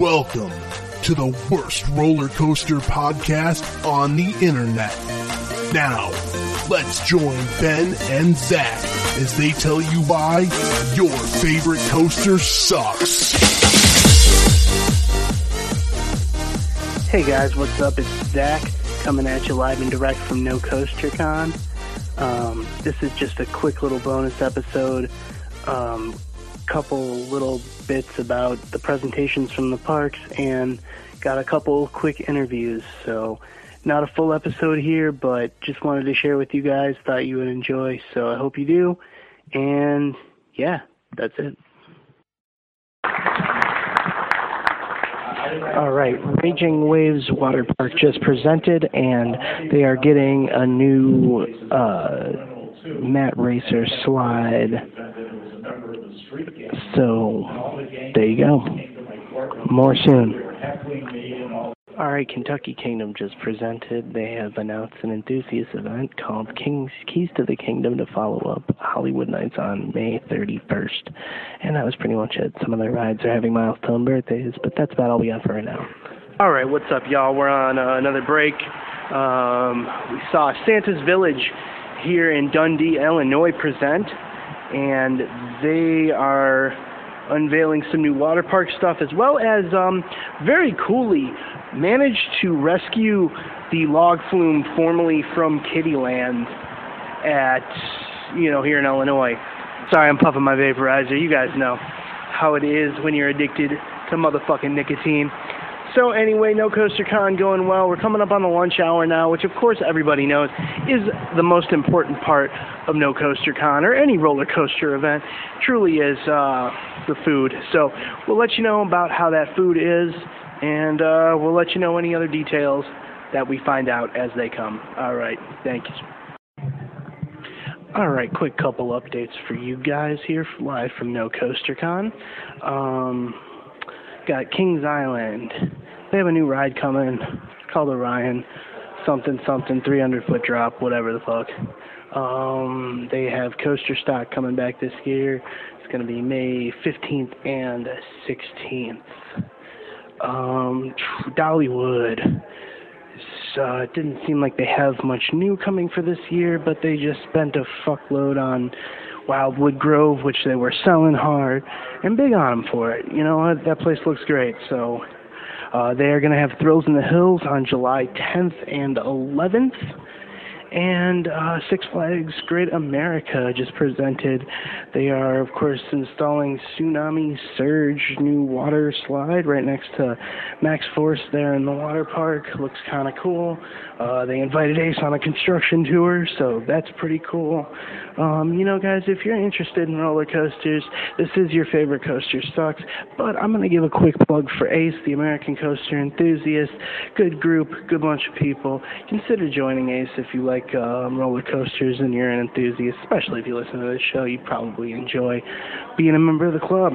Welcome to the worst roller coaster podcast on the internet. Now, let's join Ben and Zach as they tell you why your favorite coaster sucks. Hey guys, what's up? It's Zach coming at you live and direct from No Coaster Con. This is just a quick little bonus episode. Couple little bits about the presentations from the parks and got a couple quick interviews. So not a full episode here, but just wanted to share with you guys. Thought you would enjoy, so I hope you do. And yeah, that's it. All right, Raging Waves Water Park just presented, and they are getting a new Matt Racer slide. So, there you go. More soon. All right, Kentucky Kingdom just presented. They have announced an enthusiast event called Kings Keys to the Kingdom to follow up Hollywood Nights on May 31st. And that was pretty much it. Some of their rides are having milestone birthdays, but that's about all we got for right now. All right, what's up, y'all? We're on another break. We saw Santa's Village here in Dundee, Illinois present. And they are unveiling some new water park stuff, as well as very coolly managed to rescue the log flume formerly from Kiddie Land at, here in Illinois. Sorry, I'm puffing my vaporizer. You guys know how it is when you're addicted to motherfucking nicotine. So anyway, No Coaster Con going well. We're coming up on the lunch hour now, which of course everybody knows is the most important part of No Coaster Con or any roller coaster event. Truly is the food. So we'll let you know about how that food is, and we'll let you know any other details that we find out as they come. All right, thank you. All right, quick couple updates for you guys here live from No Coaster Con. Got Kings Island. They have a new ride coming called Orion, something, 300-foot drop, whatever the fuck. They have Coasterstock coming back this year. It's going to be May 15th and 16th. Dollywood. It didn't seem like they have much new coming for this year, but they just spent a fuckload on Wildwood Grove, which they were selling hard and big on them for it. You know what? That place looks great. So they are going to have Thrills in the Hills on July 10th and 11th. And Six Flags Great America just presented. They are, of course, installing Tsunami Surge new water slide right next to Max Force there in the water park. Looks kind of cool. They invited Ace on a construction tour, so that's pretty cool. Guys, if you're interested in roller coasters, this is your favorite coaster sucks, but I'm going to give a quick plug for Ace, the American Coaster Enthusiasts. Good group, good bunch of people. Consider joining Ace if you like roller coasters and you're an enthusiast, especially if you listen to this show. You probably enjoy being a member of the club.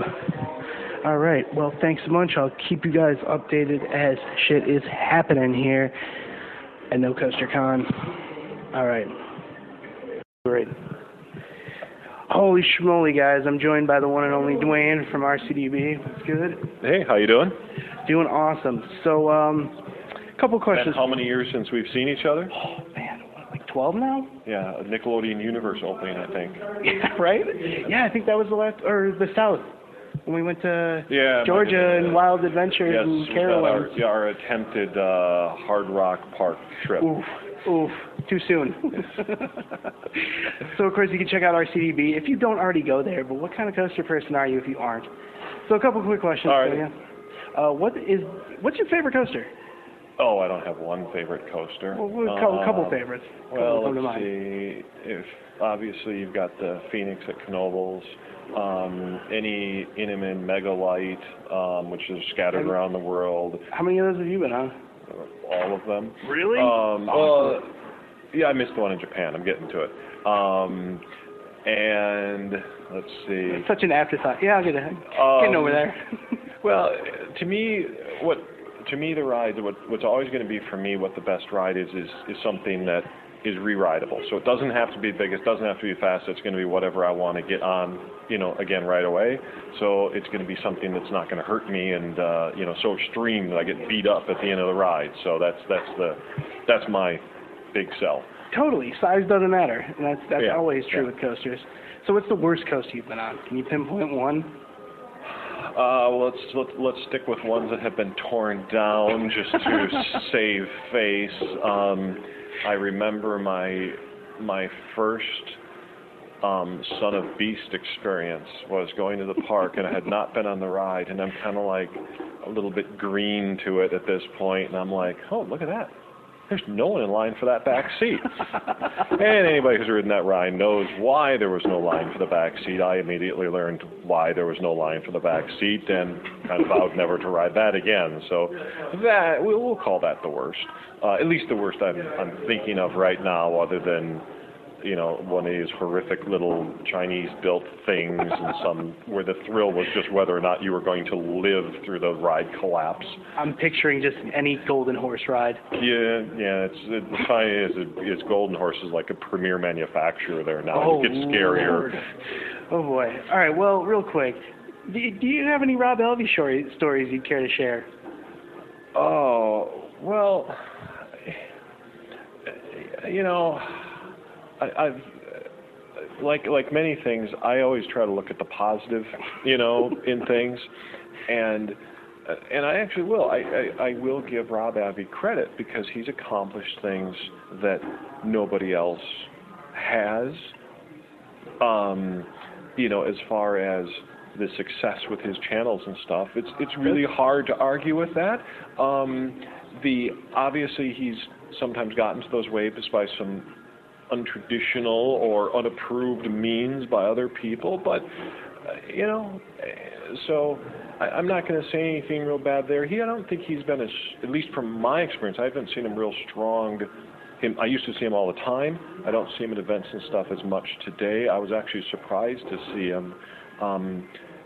All right, well, thanks so much. I'll keep you guys updated as shit is happening here at No Coaster Con. All right. Great. Holy schmoly, guys. I'm joined by the one and only Dwayne from RCDB. What's good? Hey, how you doing? Doing awesome. So, a couple questions. How many years since we've seen each other? Oh, man. 12 now? Yeah, Nickelodeon Universe opening, I think. Yeah, right? Yeah, I think that was the last, or the South, when we went to Georgia and Wild Adventures and Carolina. Yeah, our attempted Hard Rock Park trip. Oof, too soon. So, of course, you can check out RCDB if you don't already go there, but what kind of coaster person are you if you aren't? So, a couple quick questions for you. What's your favorite coaster? Oh, I don't have one favorite coaster. Well, a couple favorites. Let's see. Obviously, you've got the Phoenix at Knoebels, any Intamin Megalite, which is scattered around the world. How many of those have you been on? All of them. Really? I missed the one in Japan. I'm getting to it. And let's see. That's such an afterthought. Yeah, I'll get over there. Well, to me, the rides, what's always going to be for me what the best ride is something that is re-rideable. So it doesn't have to be the biggest, doesn't have to be the fastest. It's going to be whatever I want to get on, you know, again, right away. So it's going to be something that's not going to hurt me and, you know, so extreme that I get beat up at the end of the ride. So that's my big sell. Totally. Size doesn't matter. And that's yeah, always true with coasters. So what's the worst coaster you've been on? Can you pinpoint one? Let's stick with ones that have been torn down just to save face. I remember my first Son of Beast experience was going to the park, and I had not been on the ride, and I'm kind of like a little bit green to it at this point, and I'm like, oh, look at that. There's no one in line for that back seat. And anybody who's ridden that ride knows why there was no line for the back seat. I immediately learned why there was no line for the back seat and kind of vowed never to ride that again. So that we'll call that the worst. At least the worst I'm thinking of right now, other than, you know, one of these horrific little Chinese-built things and some where the thrill was just whether or not you were going to live through the ride collapse. I'm picturing just any Golden Horse ride. Yeah, it's funny. It's Golden Horse is like a premier manufacturer there now. Oh, it gets scarier. Lord. Oh, boy. All right, well, real quick, do you have any Rob Alvey stories you'd care to share? Oh, well, you know, I've like many things, I always try to look at the positive, you know, in things, and I actually will. I will give Rob Alvey credit because he's accomplished things that nobody else has. You know, as far as the success with his channels and stuff, it's really hard to argue with that. Obviously he's sometimes gotten to those waves by some untraditional or unapproved means by other people, but you know, so I'm not going to say anything real bad there. I don't think he's been, at least from my experience, I haven't seen him real strong. I used to see him all the time. I don't see him at events and stuff as much today. I was actually surprised to see him.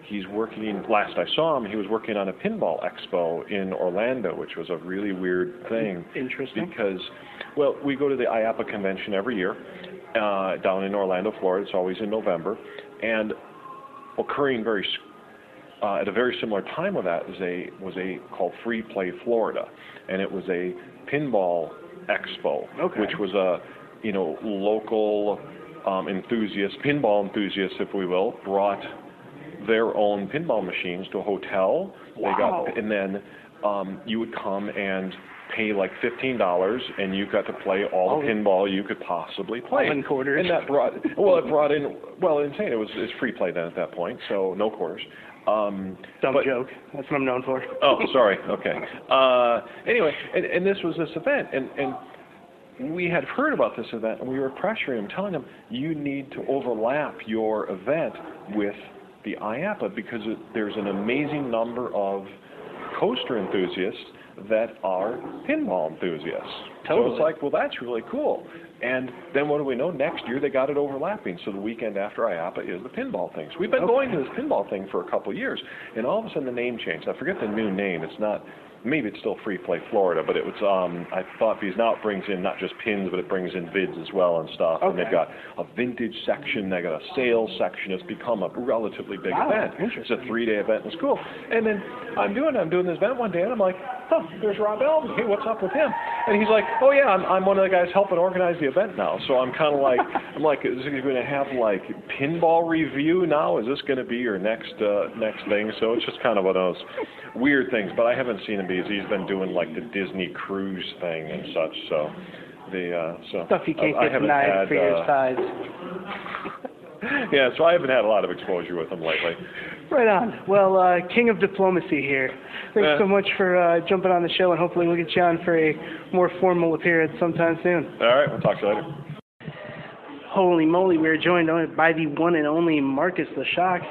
He's working, last I saw him, he was working on a pinball expo in Orlando, which was a really weird thing. Interesting. Because, well, we go to the IAPA convention every year down in Orlando, Florida. It's always in November. And occurring at a very similar time with that was a called Free Play Florida. And it was a pinball expo, which was a, you know, local pinball enthusiast, if we will, brought their own pinball machines to a hotel. Wow. And then you would come and pay like $15, and you got to play all the pinball you could possibly play. And quarters. And that brought, insane. It's free play then at that point, so no quarters. Dumb joke. That's what I'm known for. Oh, sorry. Okay. Anyway, and this was this event, and we had heard about this event, and we were pressuring him, telling him, you need to overlap your event with the IAPA because there's an amazing number of coaster enthusiasts that are pinball enthusiasts. Totally. So it's like, well, that's really cool. And then what do we know? Next year they got it overlapping. So the weekend after IAPA is the pinball thing. So we've been going to this pinball thing for a couple of years, and all of a sudden the name changed. I forget the new name. It's not, maybe it's still Free Play Florida, but it was, I thought because now it brings in not just pins, but it brings in vids as well and stuff. Okay. And they've got a vintage section, they've got a sales section. It's become a relatively big event. It's a 3-day event in school. And then I'm doing this event one day, and I'm like, huh, there's Rob Alvey. Hey, what's up with him? And he's like, oh yeah, I'm one of the guys helping organize the event now. So I'm kind of like, is he going to have like pinball review now? Is this going to be your next thing? So it's just kind of one of those weird things. But I haven't seen him because he's been doing like the Disney cruise thing and such. So stuff you can't get denied for your size. Yeah, so I haven't had a lot of exposure with him lately. Right on. Well, king of diplomacy here. Thanks so much for jumping on the show, and hopefully we'll get you on for a more formal appearance sometime soon. All right, we'll talk to you later. Holy moly, we're joined by the one and only Marcus the Shock.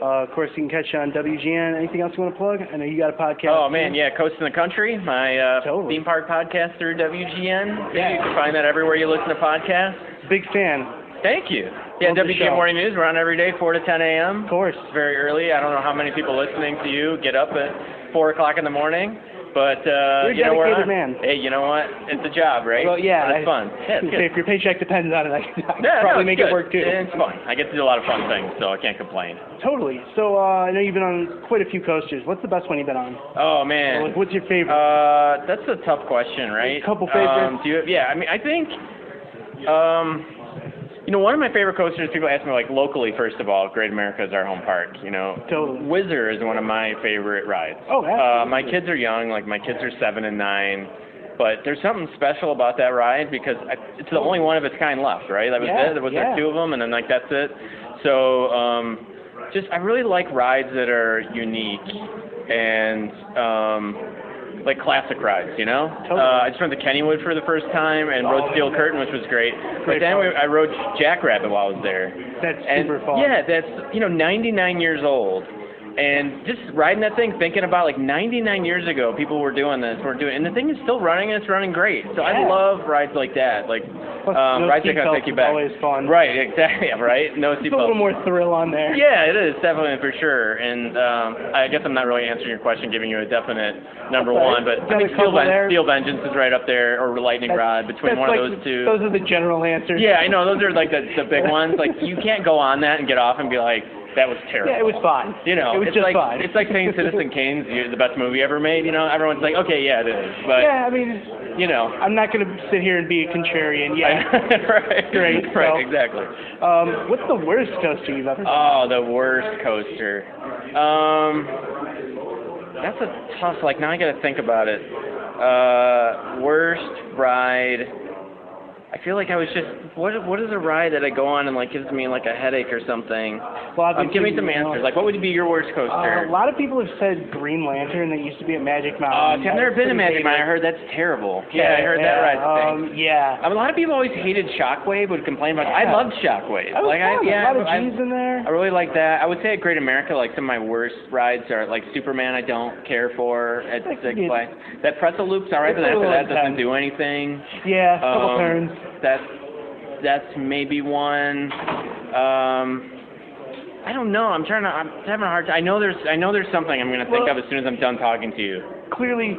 Of course, you can catch you on WGN. Anything else you want to plug? I know you got a podcast. Oh, man, yeah, Coast in the Country, my theme park podcast through WGN. Yeah. You can find that everywhere you listen to podcasts. Big fan. Thank you. Yeah, WGN Morning News. We're on every day, 4 to 10 a.m. Of course. It's very early. I don't know how many people listening to you get up at 4 o'clock in the morning. But you know, hey, you know what? It's a job, right? Well, yeah, it's fun. Yeah, it's if your paycheck depends on it, I can probably make it work too. It's fun. I get to do a lot of fun things, so I can't complain. Totally. So I know you've been on quite a few coasters. What's the best one you've been on? Oh man, like, what's your favorite? That's a tough question, right? A couple favorites. Yeah, I mean, I think. You know, one of my favorite coasters, people ask me, like, locally, first of all, Great America is our home park, you know. Totally. Whizzer is one of my favorite rides. Oh, absolutely. My kids are young. Like, my kids are 7 and 9. But there's something special about that ride because it's the only one of its kind left, right? That was it. There was like 2 of them, and then, like, that's it. So, just I really like rides that are unique and, like classic rides, you know? Totally. I just went to Kennywood for the first time and rode Steel Curtain, which was great. But then I rode Jackrabbit while I was there. That's super fun. Yeah, that's, you know, 99 years old. And just riding that thing, thinking about, like, 99 years ago, people were doing this, and the thing is still running, and it's running great. So I love rides like that. Like, rides that take you back. Always fun. Right, exactly, right? No seatbelts. It's a little more thrill on there. Yeah, it is, definitely, for sure. And I guess I'm not really answering your question, giving you a definite number one, but I think Steel Vengeance is right up there, or Lightning Rod, between one of those two. Those are the general ansers. Yeah, I know, those are, like, the big ones. Like, you can't go on that and get off and be like, that was terrible. Yeah, it was fine. You know, it was just like, fine. It's like saying Citizen Kane's the best movie ever made. You know, everyone's like, okay, yeah, it is. But yeah, I mean, you know, I'm not going to sit here and be a contrarian. Yeah, right. Great. Right. So, exactly. What's the worst coaster you've ever? Oh, the worst coaster. That's a tough. Like now, I got to think about it. Worst ride. I feel like I was just, what is a ride that I go on and, like, gives me, like, a headache or something? Well, give me some answers. Like, what would be your worst coaster? A lot of people have said Green Lantern that used to be at Magic Mountain. I've never been to Magic Mountain. I heard that's terrible. Yeah, I heard that ride's thing. Yeah. I mean, a lot of people always hated Shockwave, would complain about it. I loved Shockwave. Like, a lot of G's in there. I really like that. I would say at Great America, like, some of my worst rides are, like, Superman I don't care for at Six Flags. That pretzel loop's all right, but after that doesn't do anything. Yeah, a couple turns. That's maybe one. I don't know. I'm having a hard time. I know there's something I'm gonna think of as soon as I'm done talking to you. Clearly,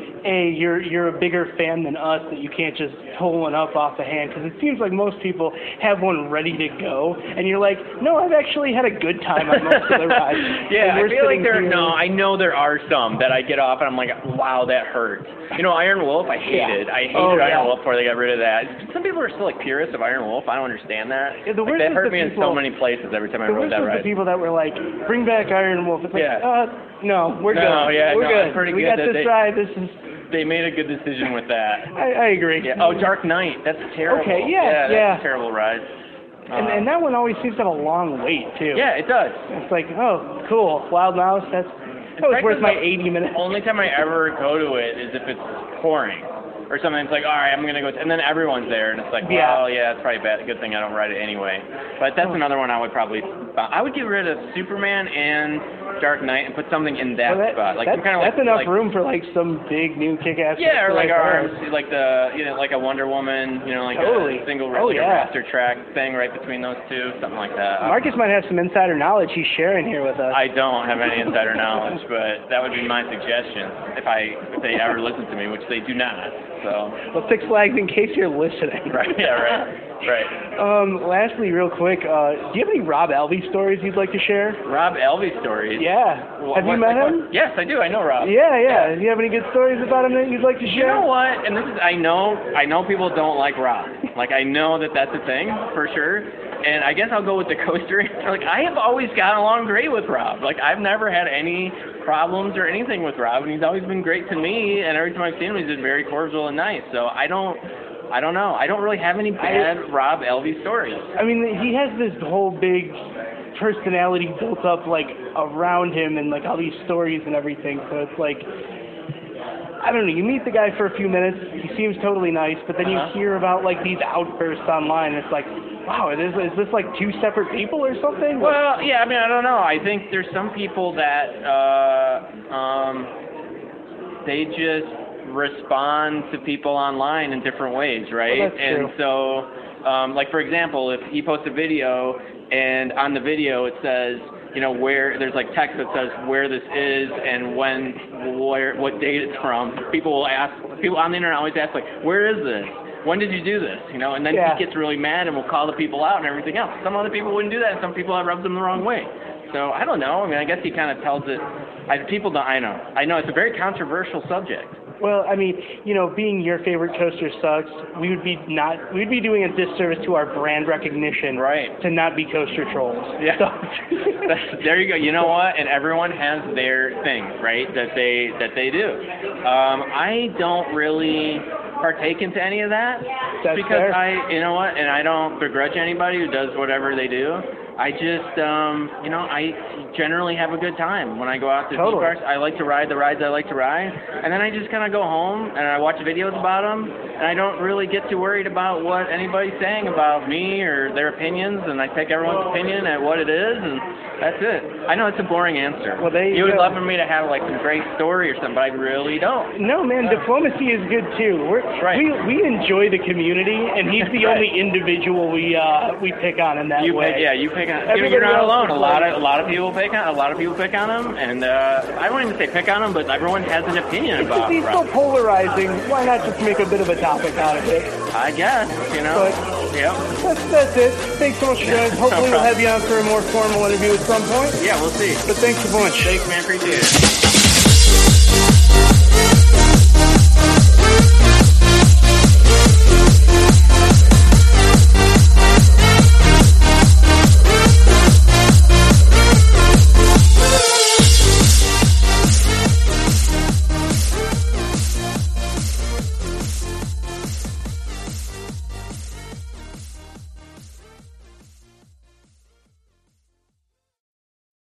you're a bigger fan than us that you can't just pull one up off the hand because it seems like most people have one ready to go, and you're like, no, I've actually had a good time on most of the rides. Yeah, I feel like I know there are some that I get off and I'm like, wow, that hurt. You know, Iron Wolf, I hated Iron Wolf before they got rid of that. Some people are still like purists of Iron Wolf. I don't understand that. Yeah, like, that hurt me in so many places every time I rode that ride. The people that were like, bring back Iron Wolf. It's like, no, we're good. We got this ride. They made a good decision with that. I agree. Yeah. Oh, Dark Knight. That's terrible. Okay, that's a terrible ride. And that one always seems to have a long wait, too. Yeah, it does. It's like, oh, cool. Wild Mouse, that was worth my 80 minutes. The only time I ever go to it is if it's pouring. Or something. It's like, all right, I'm going to go. And then everyone's there, and it's like, well, it's probably bad. Good thing I don't ride it anyway. But that's another one I would probably – I would get rid of Superman and Dark Knight and put something in that spot. Like, that's enough room for, like, some big new kick-ass – yeah, or like our – like the – you know, like a Wonder Woman, you know, like a single raster track thing right between those two, something like that. Marcus might have some insider knowledge he's sharing here with us. I don't have any insider knowledge, but that would be my suggestion if they ever listen to me, which they do not. So. Well, Six Flags, in case you're listening. Right, right. Lastly, real quick, do you have any Rob Alvey stories you'd like to share? Rob Alvey stories? Yeah. Have you met him? Yes, I do. I know Rob. Yeah. Do you have any good stories about him that you'd like to share? You know what? And this is, I know people don't like Rob. Like, I know that's a thing, for sure. And I guess I'll go with the coaster. Like, I have always gotten along great with Rob. Like, I've never had any problems or anything with Rob, and he's always been great to me. And every time I've seen him, he's been very cordial and nice. So I don't know. I don't really have any bad Rob Alvey stories. I mean, he has this whole big personality built up like around him, and like all these stories and everything. So it's like. I don't know, you meet the guy for a few minutes, he seems totally nice, but then you hear about, like, these outbursts online, and it's like, wow, is this, like, 2 separate people or something? Well, yeah, I mean, I don't know. I think there's some people that, they just respond to people online in different ways, right? Well, that's true. And so, like, for example, if he posts a video, and on the video it says, you know, where there's like text that says where this is and when, where, what date it's from. People will ask, people on the internet always ask, like, where is this? When did you do this? You know, and then he gets really mad and will call the people out and everything else. Some other people wouldn't do that, and some people have rubbed them the wrong way. So I don't know. I mean, I guess he kind of tells it. I know it's a very controversial subject. Well, I mean, you know, being your favorite coaster sucks. We'd be doing a disservice to our brand recognition, right, to not be coaster trolls. Yeah. So. There you go. You know what? And everyone has their thing, right? That they do. I don't really partake into any of that. That's because fair. You know what? And I don't begrudge anybody who does whatever they do. I just, you know, I generally have a good time when I go out to theme parks. I like to ride the rides I like to ride, and then I just kind of go home and I watch videos about them, and I don't really get too worried about what anybody's saying about me or their opinions, and I take everyone's opinion at what it is, and that's it. I know it's a boring answer. Well, you would love for me to have like some great story or something, but I really don't. No, man, diplomacy is good too. We enjoy the community, and he's the only individual we pick on in that way. Yeah, you pick. You're not alone. A lot of people pick on him, and I won't even say pick on him, but everyone has an opinion about him. He's so polarizing. Why not just make a bit of a topic out of it? I guess, you know. But, yep. That's it. Thanks so much for joining. Hopefully we'll have you on for a more formal interview at some point. Yeah, we'll see. But thanks so much. Thanks, man. Appreciate it.